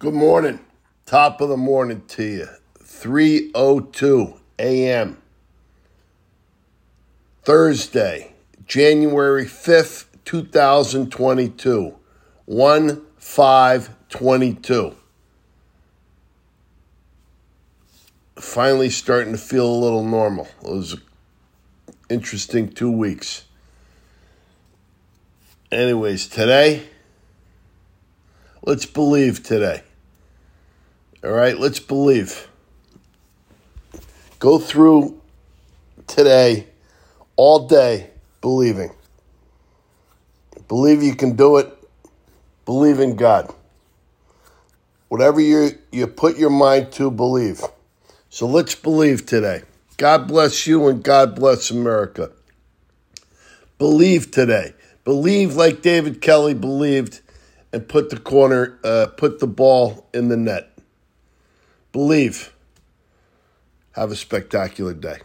Good morning. Top of the morning to you. 3:02 a.m. Thursday, January 5th, 2022. 1/5/22. Finally starting to feel a little normal. It was an interesting 2 weeks. Anyways, today, let's believe today. All right, let's believe. Go through today, all day, believing. Believe you can do it. Believe in God. Whatever you put your mind to, believe. So let's believe today. God bless you and God bless America. Believe today. Believe like David Kelly believed and put the ball in the net. Believe. Have a spectacular day.